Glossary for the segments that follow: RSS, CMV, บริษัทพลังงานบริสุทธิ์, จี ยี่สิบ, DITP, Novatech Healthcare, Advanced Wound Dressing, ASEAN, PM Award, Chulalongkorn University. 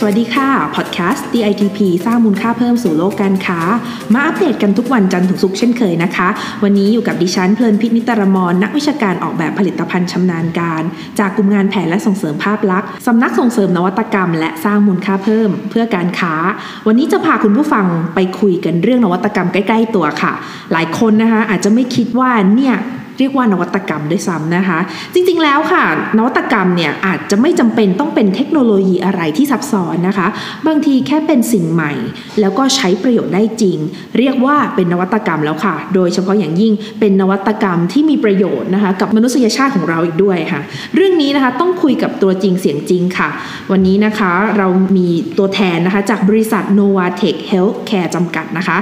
สวัสดีค่ะพอดแคสต์ DITP สร้างมูลค่าเพิ่มสู่โลกการค้ามาอัปเดตกันทุกวันจันทร์ถึงศุกร์เช่นเคยนะคะวันนี้อยู่กับดิฉันเพลินพิษนิตรมรนักวิชาการออกแบบผลิตภัณฑ์ชำนาญการจากกลุ่มงานแผนและส่งเสริมภาพลักษณ์สำนักส่งเสริมนวัตกรรมและสร้างมูลค่าเพิ่มเพื่อการค้าวันนี้จะพาคุณผู้ฟังไปคุยกันเรื่องนวัตกรรมใกล้ๆตัวค่ะหลายคนนะคะอาจจะไม่คิดว่าเนี่ยเรียกว่านวัตกรรมด้วยซ้ำนะคะจริงๆแล้วค่ะนวัตกรรมเนี่ยอาจจะไม่จำเป็นต้องเป็นเทคโนโลยีอะไรที่ซับซ้อนนะคะบางทีแค่เป็นสิ่งใหม่แล้วก็ใช้ประโยชน์ได้จริงเรียกว่าเป็นนวัตกรรมแล้วค่ะโดยเฉพาะอย่างยิ่งเป็นนวัตกรรมที่มีประโยชน์นะคะกับมนุษยชาติของเราอีกด้วยค่ะเรื่องนี้นะคะต้องคุยกับตัวจริงเสียงจริงค่ะวันนี้นะคะเรามีตัวแทนนะคะจากบริษัท Novatech Healthcare จำกัดนะคะ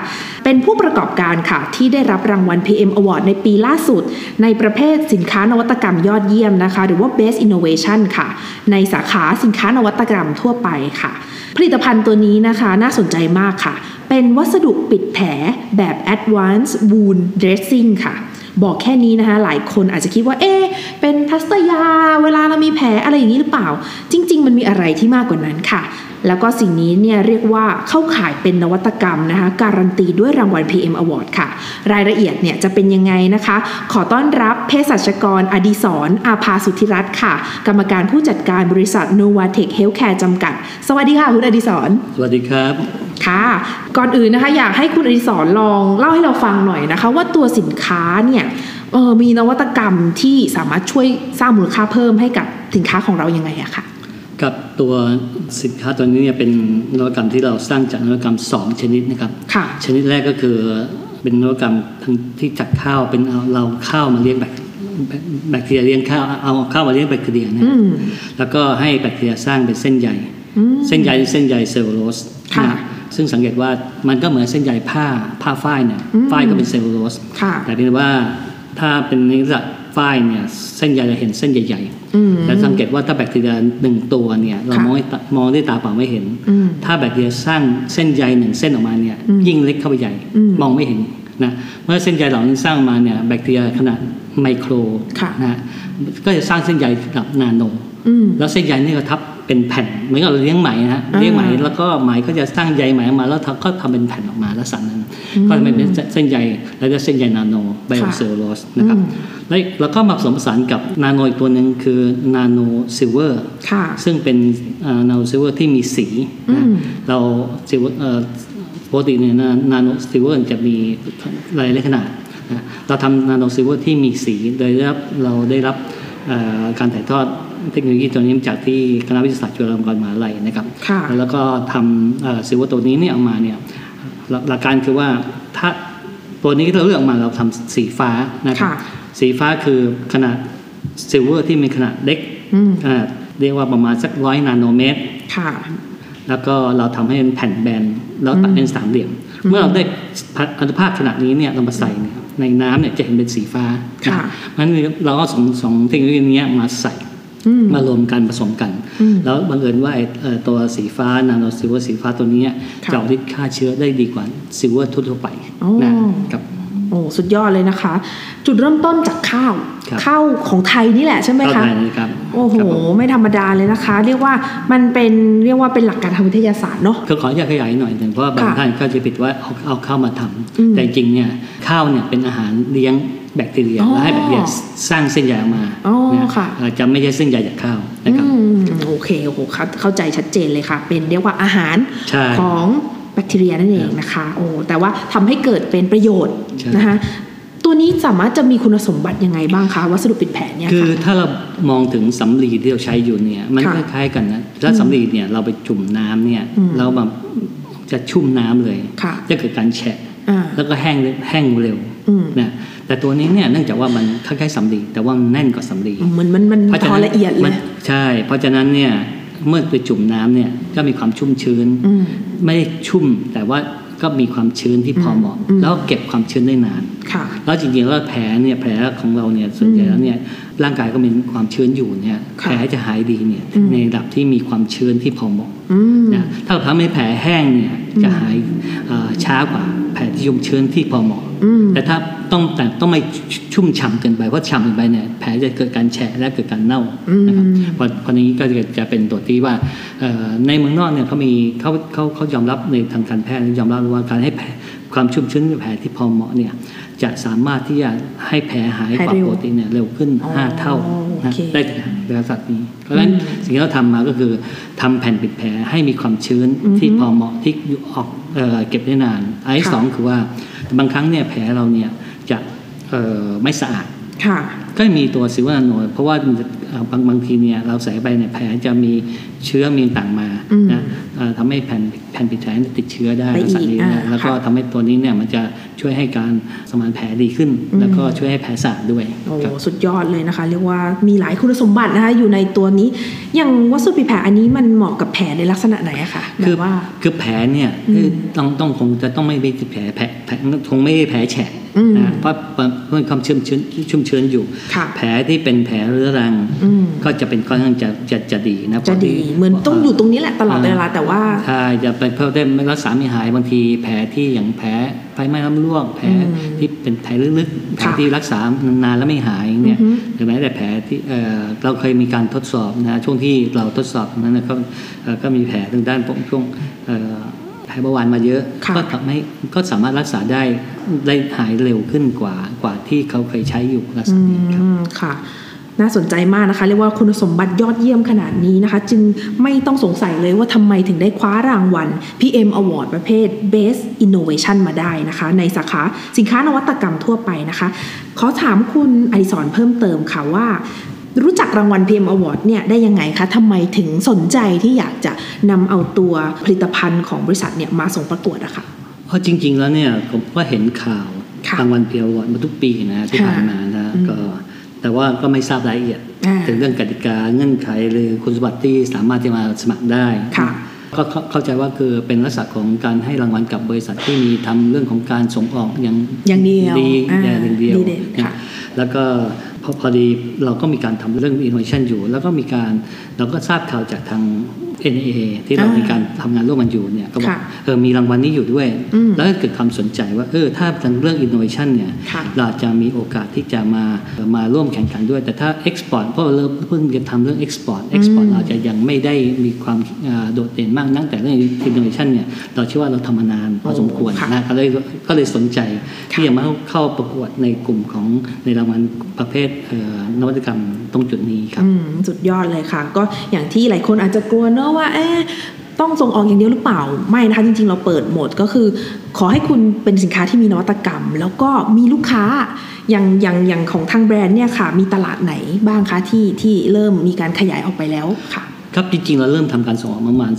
เป็นผู้ประกอบการค่ะที่ได้รับรางวัล PM Award ในปีล่าสุดในประเภทสินค้านวัตกรรมยอดเยี่ยมนะคะหรือว่า Best Innovation ค่ะในสาขาสินค้านวัตกรรมทั่วไปค่ะผลิตภัณฑ์ตัวนี้นะคะน่าสนใจมากค่ะเป็นวัสดุปิดแผลแบบ Advanced Wound Dressing ค่ะบอกแค่นี้นะคะหลายคนอาจจะคิดว่าเอ๊ะเป็นพลาสเตอร์ยาเวลาเรามีแผลอะไรอย่างนี้หรือเปล่าจริงๆมันมีอะไรที่มากกว่านั้นค่ะแล้วก็สิ่งนี้เนี่ยเรียกว่าเข้าข่ายเป็นนวัตกรรมนะคะการันตีด้วยรางวัล PM Award ค่ะรายละเอียดเนี่ยจะเป็นยังไงนะคะขอต้อนรับเภสัชกรอดิศรอาภาสุทธิรัตน์ค่ะกรรมการผู้จัดการบริษัท Novatech Healthcare จำกัดสวัสดีค่ะคุณอดิศรสวัสดีครับค่ะก่อนอื่นนะคะอยากให้คุณอดิศรลองเล่าให้เราฟังหน่อยนะคะว่าตัวสินค้าเนี่ยมีนวัตกรรมที่สามารถช่วยสร้างมูลค่าเพิ่มให้กับสินค้าของเรายังไงอะค่ะกับตัวสินค้าตัวนี้เนี่ยเป็นนวัตกรรมที่เราสร้างจากนวัตกรรม2ชนิดนะครับชนิดแรกก็คือเป็นนวัตกรรมที่จากข้าวเป็นเราข้าวมาเลี้ยงแบคทีเรียเลี้ยงข้าวเอาข้าวมาเลี้ยงแบคทีเรียนะแล้วก็ให้แบคทีเรียสร้างเป็นเส้นใยเซลลูโลสนะซึ่งสังเกตว่ามันก็เหมือนเส้นใยผ้าฝ้ายเนี่ยฝ้ายก็เป็นเซลลูโลสแต่เพียงแต่ว่าถ้าเป็นนิสัยฝ้ายเนี่ยเส้นใยเราเห็นเส้นใหญ่ๆแต่สังเกตว่าถ้าแบคทีเรีย1ตัวเนี่ยเรามองด้วยตาเปล่าไม่เห็นถ้าแบคทีเรียสร้างเส้นใย1เส้นออกมาเนี่ยยิ่งเล็กเข้าไปใหญ่มองไม่เห็นนะเมื่อเส้นใยเหล่านี้สร้างมาเนี่ยแบคทีเรียขนาดไมโครนะก็จะสร้างเส้นใยระดับนาโนแล้วเส้นใยนี่ก็ทับเป็นแผ่นเหมือนกับเราเลี้ยงไหมนะเลี้ยงไหมแล้วก็ไหมก็จะสร้างใยไหมออกมาแล้วก็ทำเป็นแผ่นออกมาแล้วสั่นนั้นก็จะเป็นเส้นใยแล้วก็เส้นใยนาโนไบโอเซลลูโลสนะครับแล้วก็มาผสมผสานกับนาโนอีกตัวหนึ่งคือนาโนซิลเวอร์ซึ่งเป็นนาโนซิลเวอร์ที่มีสีนะเราปกติเนี่ยนาโนซิลเวอร์จะมีรายละเอียดขนาดเราทำนาโนซิลเวอร์ที่มีสีโดยเราได้รับการถ่ายทอดเทคโนโลยีตัวนี้จากที่คณะวิทยาศาสตร์จุฬาลงกรณ์มหาวิทยาลัยนะครับแล้วก็ทำซิลเวอร์ตัวนี้เนี่ยออกมาเนี่ยหลักการคือว่าถ้าตัวนี้เราเลือกออกมาเราทำสีฟ้านะครับสีฟ้าคือขนาดซิลเวอร์ที่มีขนาดเล็กเรียกว่าประมาณสัก100นาโนเมตรแล้วก็เราทำให้เป็นแผ่นแบนแล้วตัดเป็นสามเหลี่ยมเมื่อเราได้อนุภาคขนาดนี้เนี่ยเรามาใส่ในน้ำเนี่ยจะเห็นเป็นสีฟ้าเพราะฉะนั้นเราก็สองเทคโนโลยีนี้มาใส่มารวมกันผสมกันแล้วบังเอิญว่าตัวสีฟ้านาโนซิลเวอร์สีฟ้าตัวนี้จะลดค่าเชื้อได้ดีกว่าซิลเวอร์ทั่วไปนะครับโอ้สุดยอดเลยนะคะจุดเริ่มต้นจากข้าวของไทยนี่แหละใช่ไหมคะข้าวไทยนะครับโอ้โหไม่ธรรมดาเลยนะคะเรียกว่าเป็นหลักการทางวิทยาศาสตร์เนาะขออยากขยายหน่อยหนึ่งเพราะบางท่านก็จะผิดว่าเอาข้าวมาทำแต่จริงเนี่ยข้าวเนี่ยเป็นอาหารเลี้ยงแบคทีเรียและให้แบคทีเรียสร้างเส้นใยออกมาจะไม่ใช่เส้นใยจากข้าวนะครับโอเคโอ้โหเข้าใจชัดเจนเลยค่ะเป็นเรียกว่าอาหารของแบคทีเรียนั่นเองนะคะโอ้แต่ว่าทำให้เกิดเป็นประโยชน์นะคะตัวนี้สามารถจะมีคุณสมบัติยังไงบ้างคะวัสดุปิดแผลเนี่ยคือถ้าเรามองถึงสำลีที่เราใช้อยู่เนี่ยมันคล้ายๆกันนะถ้าสำลีเนี่ยเราไปจุ่มน้ำเนี่ยเราแบบจะชุ่มน้ำเลยจะเกิดการแฉะแล้วก็แห้งเร็วนะแต่ตัวนี้เนี่ยเนื่องจากว่ามันคล้ายๆสำลีแต่ว่าแน่นกว่าสำลีมันพอละเอียดเลยใช่เพราะฉะนั้นเนี่ยเมื่อไปจุ่มน้ำเนี่ยก็มีความชุ่มชื้นไม่ชุ่มแต่ว่า ก็มีความชื้นที่พอเหมาะแล้วเก็บความชื้นได้นานแล้วจริงๆแล้วแผลเนี่ยแผลของเราเนี่ยส่วนใหญ่แล้วเนี่ยร่างกายก็มีความชื้นอยู่เนี่ยแผลจะหายดีเนี่ยในระดับที่มีความชื้นที่พอเหมาะนะถ้าเราทำให้แผลแห้งเนี่ยจะหายช้ากว่าแผลที่ชุ่มชื้นที่พอเหมาะแต่ถ้าต้องไม่ชุ่มฉ่ำเกินไปเพราะฉ่ำเกินไปเนี่ยแผลจะเกิดการแฉะและเกิดการเน่านะครับเพราะนี้ก็จะเป็นตัวที่ว่าในเมืองนอกเนี่ยเขายอมรับในทางการแพทย์ยอมรับว่าการให้แผลความชุ่มชื้นแผลที่พอเหมาะเนี่ยจะสามารถที่จะให้แผลหายกว่าปกติเนี่ยเร็วขึ้น5เท่าได้จากเนื้อสัตว์นี้เพราะฉะนั้นสิ่งที่เราทำมาก็คือทำแผ่นปิดแผลให้มีความชื้นที่พอเหมาะที่ออกเก็บได้นานอันที่สองคือว่าบางครั้งเนี่ยแผลเราเนี่ยจะไม่สะอาดก็มีตัวซิวาโนยเพราะว่าบางทีเนี่ยเราใส่ไปเนี่ยแผลจะมีเชื้อมีต่างมานะทำให้แผ่นปิดแผลติดเชื้อได้ลักษณะนี้นะแล้วก็ทำให้ตัวนี้เนี่ยมันจะช่วยให้การสมานแผลดีขึ้นแล้วก็ช่วยให้แผลสะอาดด้วยโอ้สุดยอดเลยนะคะเรียกว่ามีหลายคุณสมบัตินะคะอยู่ในตัวนี้อย่างวัสดุปิดแผลอันนี้มันเหมาะกับแผลในลักษณะไหนอะคะคือแผลเนี่ยต้องคงจะต้องไม่เป็นแผลคงไม่แผลแฉะนะเพราะมันความชุ่มชื้นอยู่แผลที่เป็นแผลเรื้อรังก็จะเป็นค่อนข้างจะดีนะจะดีเหมือนต้องอยู่ตรงนี้แหละตลอดเวลาแต่ว่าใช่จะไปเพิ่มได้ไม่รักษาไม่หายบางทีแผลที่อย่างแผลไฟไหม้น้ำลวกแผลที่เป็นแผลลึกๆแผลที่รักษานานแล้วไม่หายเนี่ยหรือแม้แต่แผลที่เราเคยมีการทดสอบนะช่วงที่เราทดสอบนั้นก็มีแผลทางด้านช่วงแผลเบาหวานมาเยอะก็ทำให้ก็สามารถรักษาได้หายเร็วขึ้นกว่าที่เขาเคยใช้อยู่ลักษณะนี้ค่ะน่าสนใจมากนะคะเรียกว่าคุณสมบัติยอดเยี่ยมขนาดนี้นะคะจึงไม่ต้องสงสัยเลยว่าทำไมถึงได้คว้ารางวัล PM Award ประเภท Best Innovation มาได้นะคะในสาขาสินค้านวัตกรรมทั่วไปนะคะขอถามคุณอดิศรเพิ่มเติมค่ะว่ารู้จักรางวัล PM Award เนี่ยได้ยังไงคะทำไมถึงสนใจที่อยากจะนำเอาตัวผลิตภัณฑ์ของบริษัทเนี่ยมาส่งประกวดอะค่ะเพราะจริงๆแล้วเนี่ยผมก็เห็นข่าวรางวัล PM Award มาทุกปีนะที่ผ่านมานะก็แต่ว่าก็ไม่ทราบรายละเอียดถึงเรื่องกติกาเงื่อนไขหรือคุณสมบัติที่สามารถจะมาสมัครได้ก็เข้าใจว่าคือเป็นลักษณะของการให้รางวัลกับบริษัทที่มีทำเรื่องของการส่งออกอย่างเดียวอย่างเดียวแล้วก็พอดีเราก็มีการทำเรื่อง innovation อยู่แล้วก็มีการเราก็ทราบข่าวจากทาง NA ที่เรามีการทำงานร่วมกันอยู่เนี่ยก็บอกมีรางวัลนี้อยู่ด้วยแล้วก็เกิดความสนใจว่าถ้าทางเรื่อง innovation เนี่ยเราจะมีโอกาสที่จะมาร่วมแข่งขันด้วยแต่ถ้า export เพราะเราเพิ่งจะทำเรื่อง export เราจะยังไม่ได้มีความโดดเด่นมากนักแต่เรื่อง innovation เนี่ยเราเชื่อว่าเราทำมานานพอสมควรนะก็เลยสนใจที่จะมาเข้าประกวดในกลุ่มของในรางวัลประเภทนวัตกรรมตรงจุดนี้ครับสุดยอดเลยค่ะก็อย่างที่หลายคนอาจจะกลัวเนอะว่าต้องส่งออกอย่างเดียวหรือเปล่าไม่นะคะจริงๆเราเปิดโหมดก็คือขอให้คุณเป็นสินค้าที่มีนวัตกรรมแล้วก็มีลูกค้าอย่างของทางแบรนด์เนี่ยค่ะมีตลาดไหนบ้างคะที่เริ่มมีการขยายออกไปแล้วค่ะครับจริงๆเราเริ่มทำการส่งออกประมาณ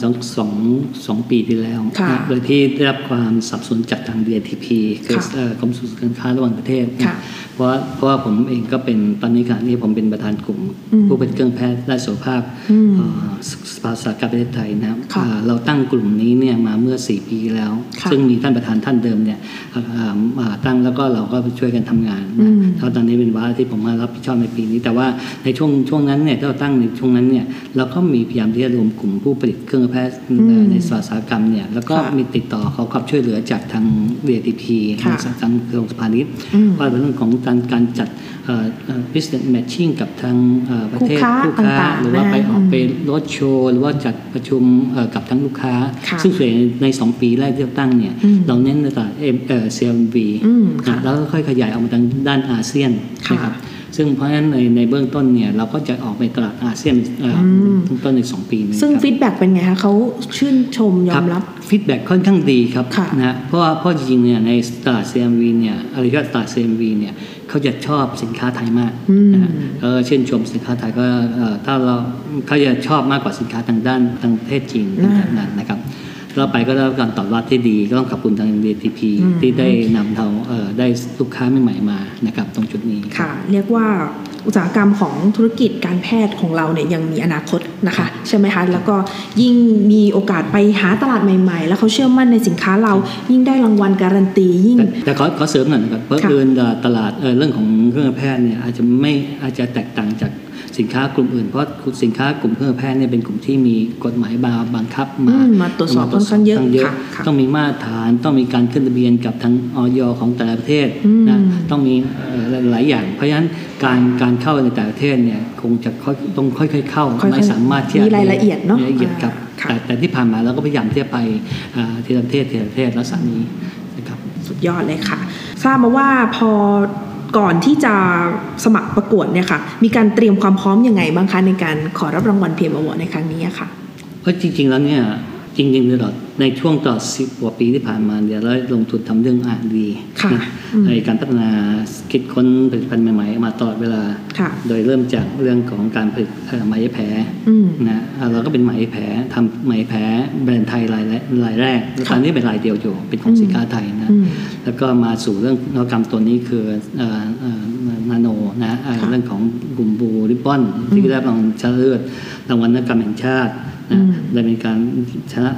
2ปีที่แล้วนะโดยที่ได้รับความสนับสนุนจากทาง DITP คือกรมส่งเสริมการค้าระหว่างประเทศนะเพราะว่าผมเองก็เป็นตอนนี้ขณะนี้ผมเป็นประธานกลุ่มผู้ผลิตเครื่องแพทย์และสุขภาพสภาอุตสาหกรรมประเทศไทยนะเราตั้งกลุ่มนี้เนี่ยมาเมื่อ4ปีแล้วซึ่งมีท่านประธานท่านเดิมเนี่ยตั้งแล้วก็เราก็ช่วยกันทำงานนะตอนนี้เป็นวาระที่ผมมารับผิดชอบในปีนี้แต่ว่าในช่วงนั้นเนี่ยที่เราตั้งในช่วงนั้นเนี่ยเราก็มีพยายามที่จะรวมกลุ่มผู้ผลิตเครื่องแพทย์ในสาขากรรมเนี่ยแล้วก็มีติดต่อขอความช่วยเหลือจากทาง DITP ทางกระทรวงพาณิชย์ว่าเป็นเรื่องของการจัด business matching กับทางประเทศลูกค้าหรือว่าไปออกไปรถโชว์หรือว่าจัดประชุมกับทั้งลูกค้าซึ่งส่วนใน2ปีแรกที่ตั้งเนี่ยเราเน้นในตลาดCMV แล้วก็ค่อยขยายออกมาทางด้านอาเซียนนะครับซึ่งเพราะฉะนั้นในเบื้องต้นเนี่ยเราก็จะออกไปตลาดอาเซียนต้นใน2ปีนี้ซึ่งฟีดแบ็กเป็นไงคะเขาชื่นชมยอมรับฟีดแบ็กค่อนข้างดีครับนะเพราะจริงเนี่ยในตลาด CMV เนี่ยอะไรก็ตลาด CMV เนี่ยเขาจะชอบสินค้าไทยมากนะชื่นชมสินค้าไทยก็ถ้าเราเขาจะชอบมากกว่าสินค้าทางด้านประเทศจีนนะครับ ก็ไปก็ได้การตอบรับที่ดีก็ต้องขอบคุณทาง DITP ที่ได้นำเราได้ลูกค้าใหม่ๆมานะครับตรงจุดนี้ค่ะเรียกว่าอุตสาหกรรมของธุรกิจการแพทย์ของเราเนี่ยยังมีอนาคตนะคะใช่ไหมคะแล้วก็ยิ่งมีโอกาสไปหาตลาดใหม่ๆแล้วเขาเชื่อมั่นในสินค้าเรายิ่งได้รางวัลการันตียิ่งแต่ขอเสริมหน่อยนะครับเพราะเอิญตลาดเรื่องของเครื่องแพทย์เนี่ยอาจจะแตกต่างจากสินค้ากลุ่มอื่นเพราะสินค้ากลุ่มเครื่องแพทย์เนี่ยเป็นกลุ่มที่มีกฎหมายบังคับมาตรวจสอบค่อนข้างเยอะต้องมีมาตรฐานต้องมีการขึ้นทะเบียนกับทางอย.ของแต่ละประเทศนะต้องมีหลายอย่างเพราะฉะนั้นการเข้าในแต่ละประเทศเนี่ยคงจะต้องค่อยๆเข้าไม่สามารถที่จะมีรายละเอียดเนาะรายละเอียดกับแต่ที่ผ่านมาเราก็พยายามที่จะไปที่ประเทศลักษณะนี้นะครับสุดยอดเลยค่ะทราบมาว่าพอก่อนที่จะสมัครประกวดเนี่ยค่ะมีการเตรียมความพร้อมยังไงบ้างคะในการขอรับรางวัล PM Award ในครั้งนี้ค่ะเพราะจริงๆแล้วเนี่ยจริงๆในช่วงต่อ10กว่าปีที่ผ่านมาเนี่ยเราลงทุนทำเรื่องR&Dในการพัฒนาคิดค้นผลิตภัณฑ์ใหม่ๆมาตลอดเวลาโดยเริ่มจากเรื่องของการผลิตไหมแผลนะเราก็เป็นไหมแผลทำไหมแผลแบรนด์ไทยรายแรกตอนนี้เป็นรายเดียวอยู่เป็นของสินค้าไทยนะแล้วก็มาสู่เรื่องนวัตกรรมตัวนี้คือนาโนนะเรื่องของกลุ่มบูริบบอนที่ได้รางวัลชนะเลิศรางวัลนวัตกรรมแห่งชาตินะได้เป็นการชนะ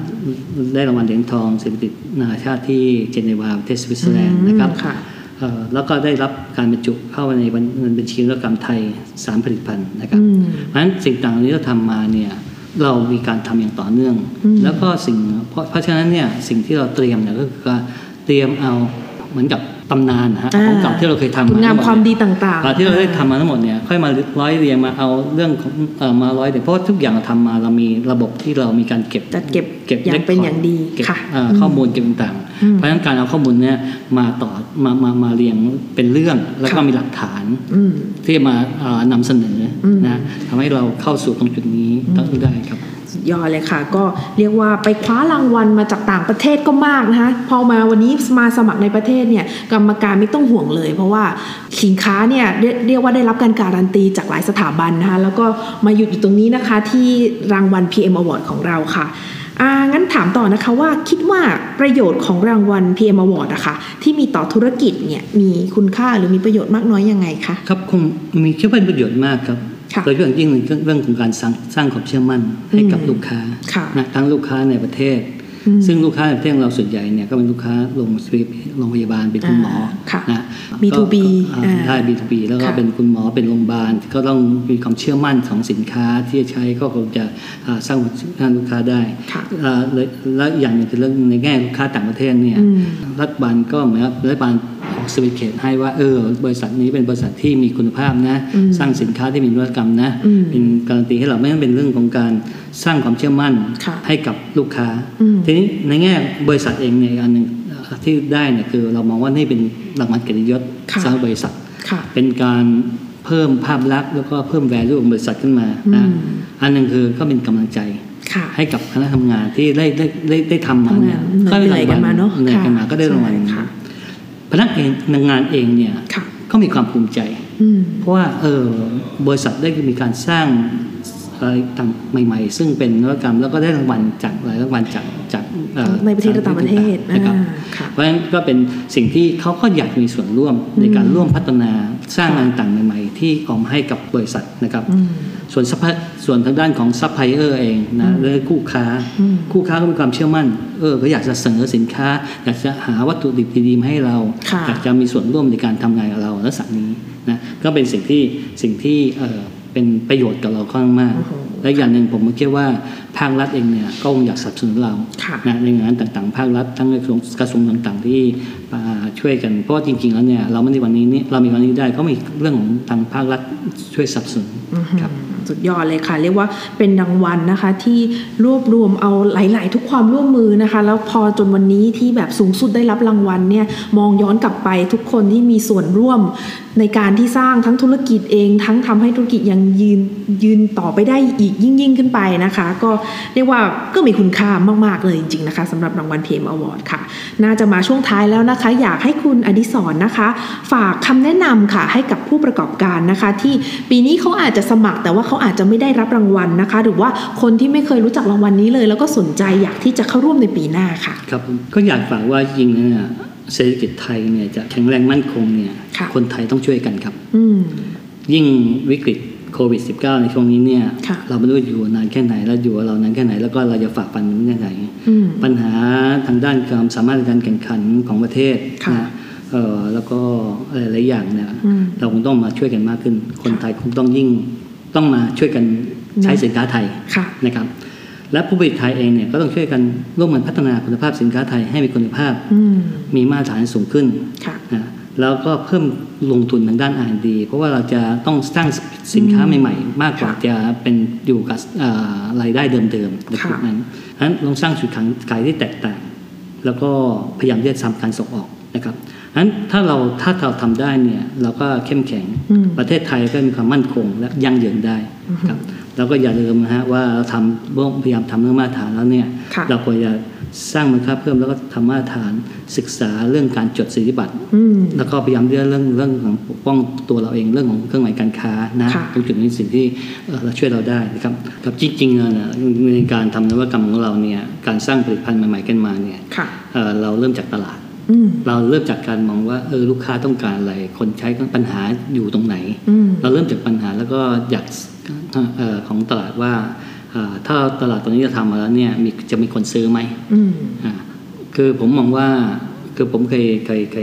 ได้รางวัลเหรียญทองศิลปินนานาชาติที่เจนีวาประเทศสวิตเซอร์แลนด์นะครับแล้วก็ได้รับการบรรจุเข้าในบัญชีนวัตกรรมไทย3ผลิตภัณฑ์นะครับเพราะฉะนั้นสิ่งต่างๆนี้เราทำมาเนี่ยเรามีการทำอย่างต่อเนื่องแล้วก็สิ่งเพราะฉะนั้นเนี่ยสิ่งที่เราเตรียมเนี่ยก็คือเตรียมเอาเหมือนกับตำนานนะฮะของเก่าที่เราเคยทำงานความดีต่างๆที่เราได้ทำมาทั้งหมดเนี่ยค่อยมาร้อยเรียงมาเอาเรื่องของมาร้อยเรียงเพราะทุกอย่างเราทำมาเรามีระบบที่เรามีการเก็บอย่างเป็นอย่างดีค่ะข้อมูลเก็บต่างๆเพราะฉะนั้นการเอาข้อมูลเนี่ยมาต่อมาเรียงเป็นเรื่องแล้วก็มีหลักฐานที่มานำเสนอนะทำให้เราเข้าสู่ตรงจุดนี้ต้องได้ครับยอดเลยค่ะก็เรียกว่าไปคว้ารางวัลมาจากต่างประเทศก็มากนะคะพอมาวันนี้มาสมัครในประเทศเนี่ยกรรมการไม่ต้องห่วงเลยเพราะว่าสินค้าเนี่ยเรียกว่าได้รับการการันตีจากหลายสถาบันนะคะแล้วก็มาหยุดอยู่ตรงนี้นะคะที่รางวัล PM Award ของเราค่ะงั้นถามต่อนะคะว่าคิดว่าประโยชน์ของรางวัล PM Award นะคะที่มีต่อธุรกิจเนี่ยมีคุณค่าหรือมีประโยชน์มากน้อยยังไงคะครับคงมีคิดว่าเป็นประโยชน์มากครับโดยเฉพาะยิ่งเรื่องของการสร้างความเชื่อมั่นให้กับลูกค้าทั้งลูกค้าในประเทศซึ่งลูกค้าในประเทศเราส่วนใหญ่เนี่ยก็เป็นลูกค้าโรงพยาบาลเป็นคุณหมอนะบีทูบีใช่บีทูบีแล้วก็เป็นคุณหมอเป็นโรงพยาบาลก็ต้องมีความเชื่อมั่นของสินค้าที่จะใช้ก็คงจะสร้างความเชื่อมั่นลูกค้าได้และอย่างหนึ่งคือเรื่องในแง่ลูกค้าต่างประเทศเนี่ยรัฐบาลก็เหมือนรัฐบาลสวิตเขตให้ว่าบริษัทนี้เป็นบริษัทที่มีคุณภาพนะสร้างสินค้าที่มีนวัตกรรมนะเป็นการันตีให้เราไม่ต้องเป็นเรื่องของการสร้างความเชื่อมั่นให้กับลูกค้าทีนี้ในแง่บริษัทเองในอันหนึ่งที่ได้เนี่ยคือเรามองว่านี่เป็นรางวัลเกียรติยศสำหรับบริษัทเป็นการเพิ่มภาพลักษณ์แล้วก็เพิ่ม value ของบริษัทขึ้นมานะอันหนึ่งคือก็เป็นกำลังใจให้กับคณะทำงานที่ได้ทำมาเนี่ยก็ได้รางวัลเหนื่อยกันมาก็ได้รางวัลพนักงานเองเนี่ยก็มีความภูมิใจเพราะว่าบริษัทได้มีการสร้างอะไรต่างใหม่ๆซึ่งเป็นนวัตกรรมแล้วก็ได้รางวัลจากหลายรางวัลจากในประเทศต่างประเทศนะครับเพราะฉะนั้นก็เป็นสิ่งที่เขาก็อยากมีส่วนร่วมในการร่วมพัฒนาสร้างงานต่างใหม่ๆที่ออกมาให้กับบริษัทนะครับส่วนทางด้านของซัพพลายเออร์เองนะหรือคู่ค้าก็มีความเชื่อมั่นเขาอยากจะเสนอสินค้าอยากจะหาวัตถุดิบดีๆให้เราอยากจะมีส่วนร่วมในการทำงานกับเราและสักนี้นะก็เป็นสิ่งที่เป็นประโยชน์กับเราค่อนข้างมากและอย่างหนึ่งผมคิดว่าภาครัฐเองเนี่ยก็อยากสนับสนุนเราในงานต่างๆภาครัฐทั้งกระทรวงต่างๆที่ช่วยกันเพราะจริงๆแล้วเนี่ยเราไม่ได้วันนี้เรามีวันนี้ได้ก็มีเรื่องของทางภาครัฐช่วยสนับสนุนครับสุดยอดเลยค่ะเรียกว่าเป็นรางวัล นะคะที่รวบรวมเอาหลายๆทุกความร่วมมือนะคะแล้วพอจนวันนี้ที่แบบสูงสุดได้รับรางวัลเนี่ยมองย้อนกลับไปทุกคนที่มีส่วนร่วมในการที่สร้างทั้งธุรกิจเองทั้งทำให้ธุรกิจยังยืนต่อไปได้อีก ยิ่งขึ้นไปนะคะก็เรียกว่าก็มีคุณค่ามากๆเลยจริงๆนะคะสำหรับรางวัล PM Award ค่ะน่าจะมาช่วงท้ายแล้วนะคะอยากให้คุณอดิศรนะคะฝากคำแนะนำค่ะให้กับผู้ประกอบการนะคะที่ปีนี้เขาอาจจะสมัครแต่ว่าเขาอาจจะไม่ได้รับรางวัลนะคะหรือว่าคนที่ไม่เคยรู้จักรางวัลนี้เลยแล้วก็สนใจอยากที่จะเข้าร่วมในปีหน้าค่ะครับก็อยากฝากว่าจริงเนี่ยเศรษฐกิจไทยเนี่ยจะแข็งแรงมั่นคงเนี่ย คนไทยต้องช่วยกันครับยิ่งวิกฤตโควิด -19 ในช่วงนี้เนี่ยเราไม่รู้อยู่นานแค่ไหนแล้วอยู่เรานานแค่ไหนแล้วก็เราจะฝ่าฟันมันแค่ไหนปัญหาทางด้านความสามารถการแข่งขันของประเทศนะแล้วก็หลายอย่างเนี่ยเราคงต้องมาช่วยกันมากขึ้นคนไทยคงต้องยิ่งต้องมาช่วยกันใช้สินค้าไทยนะครับและผู้ผลิตไทยเองเนี่ยก็ต้องช่วยกันร่วมกันพัฒนาคุณภาพสินค้าไทยให้มีคุณภาพมีมาตรฐานสูงขึ้นนะแล้วก็เพิ่มลงทุนทางด้าน R&D เพราะว่าเราจะต้องสร้างสินค้าใหม่ๆมากกว่าจะเป็นอยู่กับรายได้เดิมๆในกลุ่มนั้นฉะนั้นลองสร้างจุดขายที่แตกต่างแล้วก็พยายามที่จะทำการส่งออกนะครับฉะนั้นถ้าเราทำได้เนี่ยเราก็เข้มแข็งประเทศไทยก็มีความมั่นคงและยั่งยืนได้ครับแล้วก็อย่าลืมนะฮะว่าเราทำพยายามทำเรื่องมาตรฐานแล้วเนี่ยเราควรจะสร้างมูลค่าเพิ่มแล้วก็ทำมาตรฐานศึกษาเรื่องการจดสิทธิบัตรแล้วก็พยายามเรื่องของปกป้องตัวเราเองเรื่องของเครื่องหมายการค้านะตรงจุดนี้สิ่งที่เราช่วยเราได้นะครับกับจริงๆนะในการทำนวัตกรรมของเราเนี่ยการสร้างผลิตภัณฑ์ใหม่ๆกันมาเนี่ยเราเริ่มจากตลาดเราเริ่มจากการมองว่าลูกค้าต้องการอะไรคนใช้ปัญหาอยู่ตรงไหนเราเริ่มจากปัญหาแล้วก็อยากของตลาดว่าถ้าตลาดตัวนี้จะทำมาแล้วเนี่ยจะมีคนซื้อไหมคือผมมองว่าคือผมเค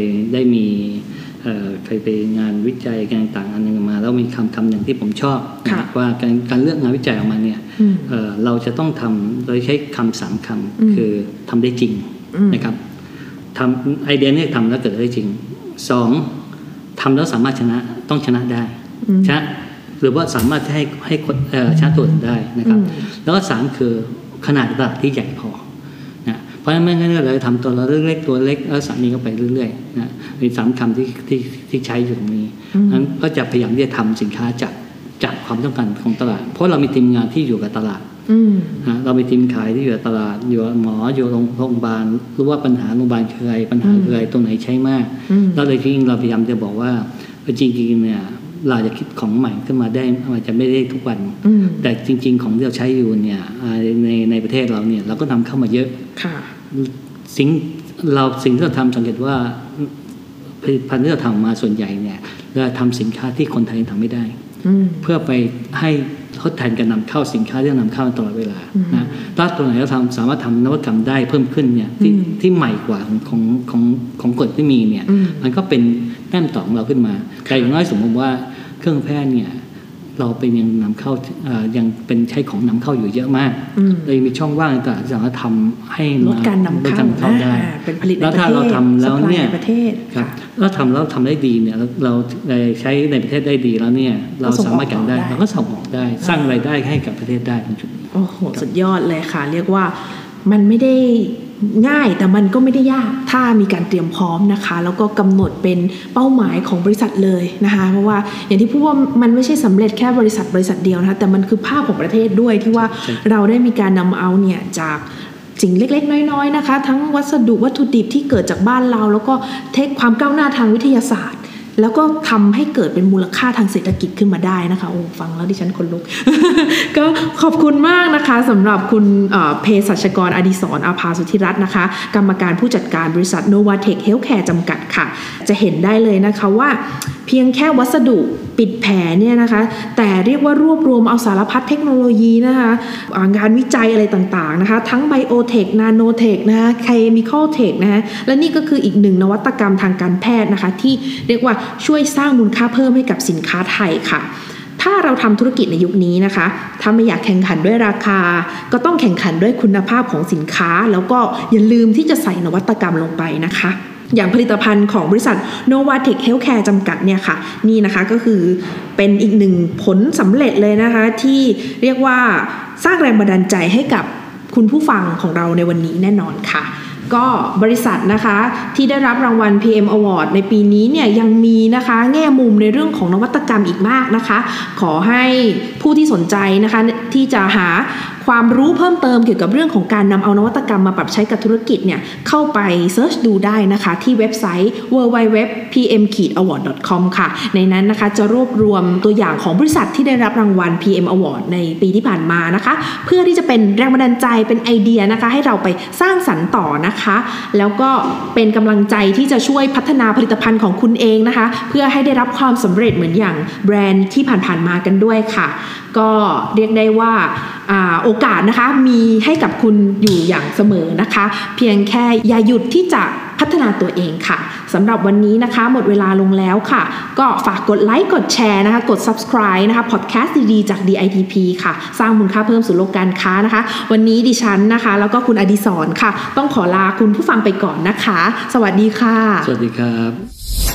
ยได้มีเคยไปงานวิจัยงานต่างอันนึงมาแล้วมีคำหนึ่งที่ผมชอบว่าการเลือกงานวิจัยออกมาเนี่ยเราจะต้องทำโดยใช้คำสามคำคือทำได้จริงนะครับทำไอเดียเนี่ยทำแล้วเกิดได้จริงสองทำแล้วสามารถชนะต้องชนะได้ชนะหรือว่าสามารถให้คนชาร์จตัวได้นะครับแล้วก็สามคือขนาดตลาดที่ใหญ่พอนะเพราะฉะนั้นไม่งั้นเราทำตัวเราเล็กๆตัวเล็กแล้วสามนี้ก็ไปเรื่อยๆนะมีสามคำที่ใช้อยู่ตรงนี้นั้นก็จะพยายามที่จะทำสินค้าจากความต้องการของตลาดเพราะเรามีทีมงานที่อยู่กับตลาดนะเรามีทีมขายที่อยู่กับตลาดอยู่หมออยู่โรงพยาบาลรู้ว่าปัญหาโรงพยาบาลคืออะไรปัญหาคืออะไรตรงไหนใช้มากแล้วเลยจริงเราพยายามจะบอกว่าจริงๆเนี่ยเราจะคิดของใหม่ขึ้นมาได้อาจจะไม่ได้ทุกวันแต่จริงๆของที่เราใช้อยู่เนี่ยในประเทศเราเนี่ยเราก็นำเข้ามาเยอะสิ่งที่เราทำสังเกตว่าผลิตภัณฑ์ที่เราทำมาส่วนใหญ่เนี่ยเราทำสินค้าที่คนไทยทำไม่ได้เพื่อไปให้ทดแทนการนำเข้าสินค้าที่นำเข้าตลอดเวลานะถ้าตัวไหนเราทำสามารถทำนวัตกรรมได้เพิ่มขึ้นเนี่ยที่ใหม่กว่าของกฎที่มีเนี่ยมันก็เป็นแต้มต่อของเราขึ้นมาแต่อย่างน้อยสมมติว่าเครื่องแพทย์เนี่ยเราเป็นยังนำเข้ายังเป็นใช้ของนำเข้าอยู่เยอะมากเลยมีช่องว่างแต่สามารถทำให้ลดการนำเข้าได้แล้วถ้าเราทำแล้วเนี่ยเราทำแล้วทำได้ดีเนี่ยเราใช้ในประเทศได้ดีแล้วเนี่ยเราสามารถกันได้เราก็ส่งออกได้สร้างรายได้ให้กับประเทศได้ตรงจุดนี้โอ้โหสุดยอดเลยค่ะเรียกว่ามันไม่ได้ง่ายแต่มันก็ไม่ได้ยากถ้ามีการเตรียมพร้อมนะคะแล้วก็กำหนดเป็นเป้าหมายของบริษัทเลยนะคะเพราะว่าอย่างที่พูดว่ามันไม่ใช่สำเร็จแค่บริษัทเดียวนะคะแต่มันคือภาพของประเทศด้วยที่ว่าเราได้มีการนำเอาเนี่ยจากสิ่งเล็กๆน้อยๆนะคะทั้งวัตถุดิบที่เกิดจากบ้านเราแล้วก็เทคความก้าวหน้าทางวิทยาศาสตร์แล้วก็ทำให้เกิดเป็นมูลค่าทางเศรษฐกิจขึ้นมาได้นะคะโอ้ฟังแล้วดิฉันขนลุก ก็ขอบคุณมากนะคะสำหรับคุณเภสัชกรอดิศรอาภาสุธิรัตน์นะคะกรรมการผู้จัดการบริษัท Novatech Healthcare จำกัดค่ะจะเห็นได้เลยนะคะว่าเพียงแค่วัสดุปิดแผลเนี่ยนะคะแต่เรียกว่ารวบรวมเอาสารพัดเทคโนโลยีนะคะงานวิจัยอะไรต่างๆนะคะทั้งไบโอเทคนาโนเทคนะคะเคมีคอลเทคนะคะและนี่ก็คืออีกหนึ่งนวัตกรรมทางการแพทย์นะคะที่เรียกว่าช่วยสร้างมูลค่าเพิ่มให้กับสินค้าไทยค่ะถ้าเราทำธุรกิจในยุคนี้นะคะถ้าไม่อยากแข่งขันด้วยราคาก็ต้องแข่งขันด้วยคุณภาพของสินค้าแล้วก็อย่าลืมที่จะใส่นวัตกรรมลงไปนะคะอย่างผลิตภัณฑ์ของบริษัท Novatech Healthcare จำกัดเนี่ยค่ะนี่นะคะก็คือเป็นอีกหนึ่งผลสำเร็จเลยนะคะที่เรียกว่าสร้างแรงบันดาลใจให้กับคุณผู้ฟังของเราในวันนี้แน่นอนค่ะ ก็บริษัทนะคะที่ได้รับรางวัล PM Award ในปีนี้เนี่ยยังมีนะคะแง่มุมในเรื่องของนวัตกรรมอีกมากนะคะขอให้ผู้ที่สนใจนะคะที่จะหาความรู้เพิ่มเติมเกี่ยวกับเรื่องของการนำเอานวัตกรรมมาปรับใช้กับธุรกิจเนี่ยเข้าไปเซิร์ชดูได้นะคะที่เว็บไซต์ www.pm-award.com ค่ะในนั้นนะคะจะรวบรวมตัวอย่างของบริษัทที่ได้รับรางวัล PM Award ในปีที่ผ่านมานะคะเพื่อที่จะเป็นแรงบันดาลใจเป็นไอเดียนะคะให้เราไปสร้างสรรค์ต่อนะคะแล้วก็เป็นกำลังใจที่จะช่วยพัฒนาผลิตภัณฑ์ของคุณเองนะคะเพื่อให้ได้รับความสำเร็จเหมือนอย่างแบรนด์ที่ผ่านๆมากันด้วยค่ะก็เรียกได้ว่าโอกาสนะคะมีให้กับคุณอยู่อย่างเสมอนะคะเพียงแค่อย่าหยุดที่จะพัฒนาตัวเองค่ะสำหรับวันนี้นะคะหมดเวลาลงแล้วค่ะก็ฝากกดไลค์กดแชร์นะคะกด Subscribe นะคะพอดแคสต์ดีๆจาก DITP ค่ะสร้างมูลค่าเพิ่มสู่โลกการค้านะคะวันนี้ดิฉันนะคะแล้วก็คุณอดิศรค่ะต้องขอลาคุณผู้ฟังไปก่อนนะคะสวัสดีค่ะสวัสดีครับ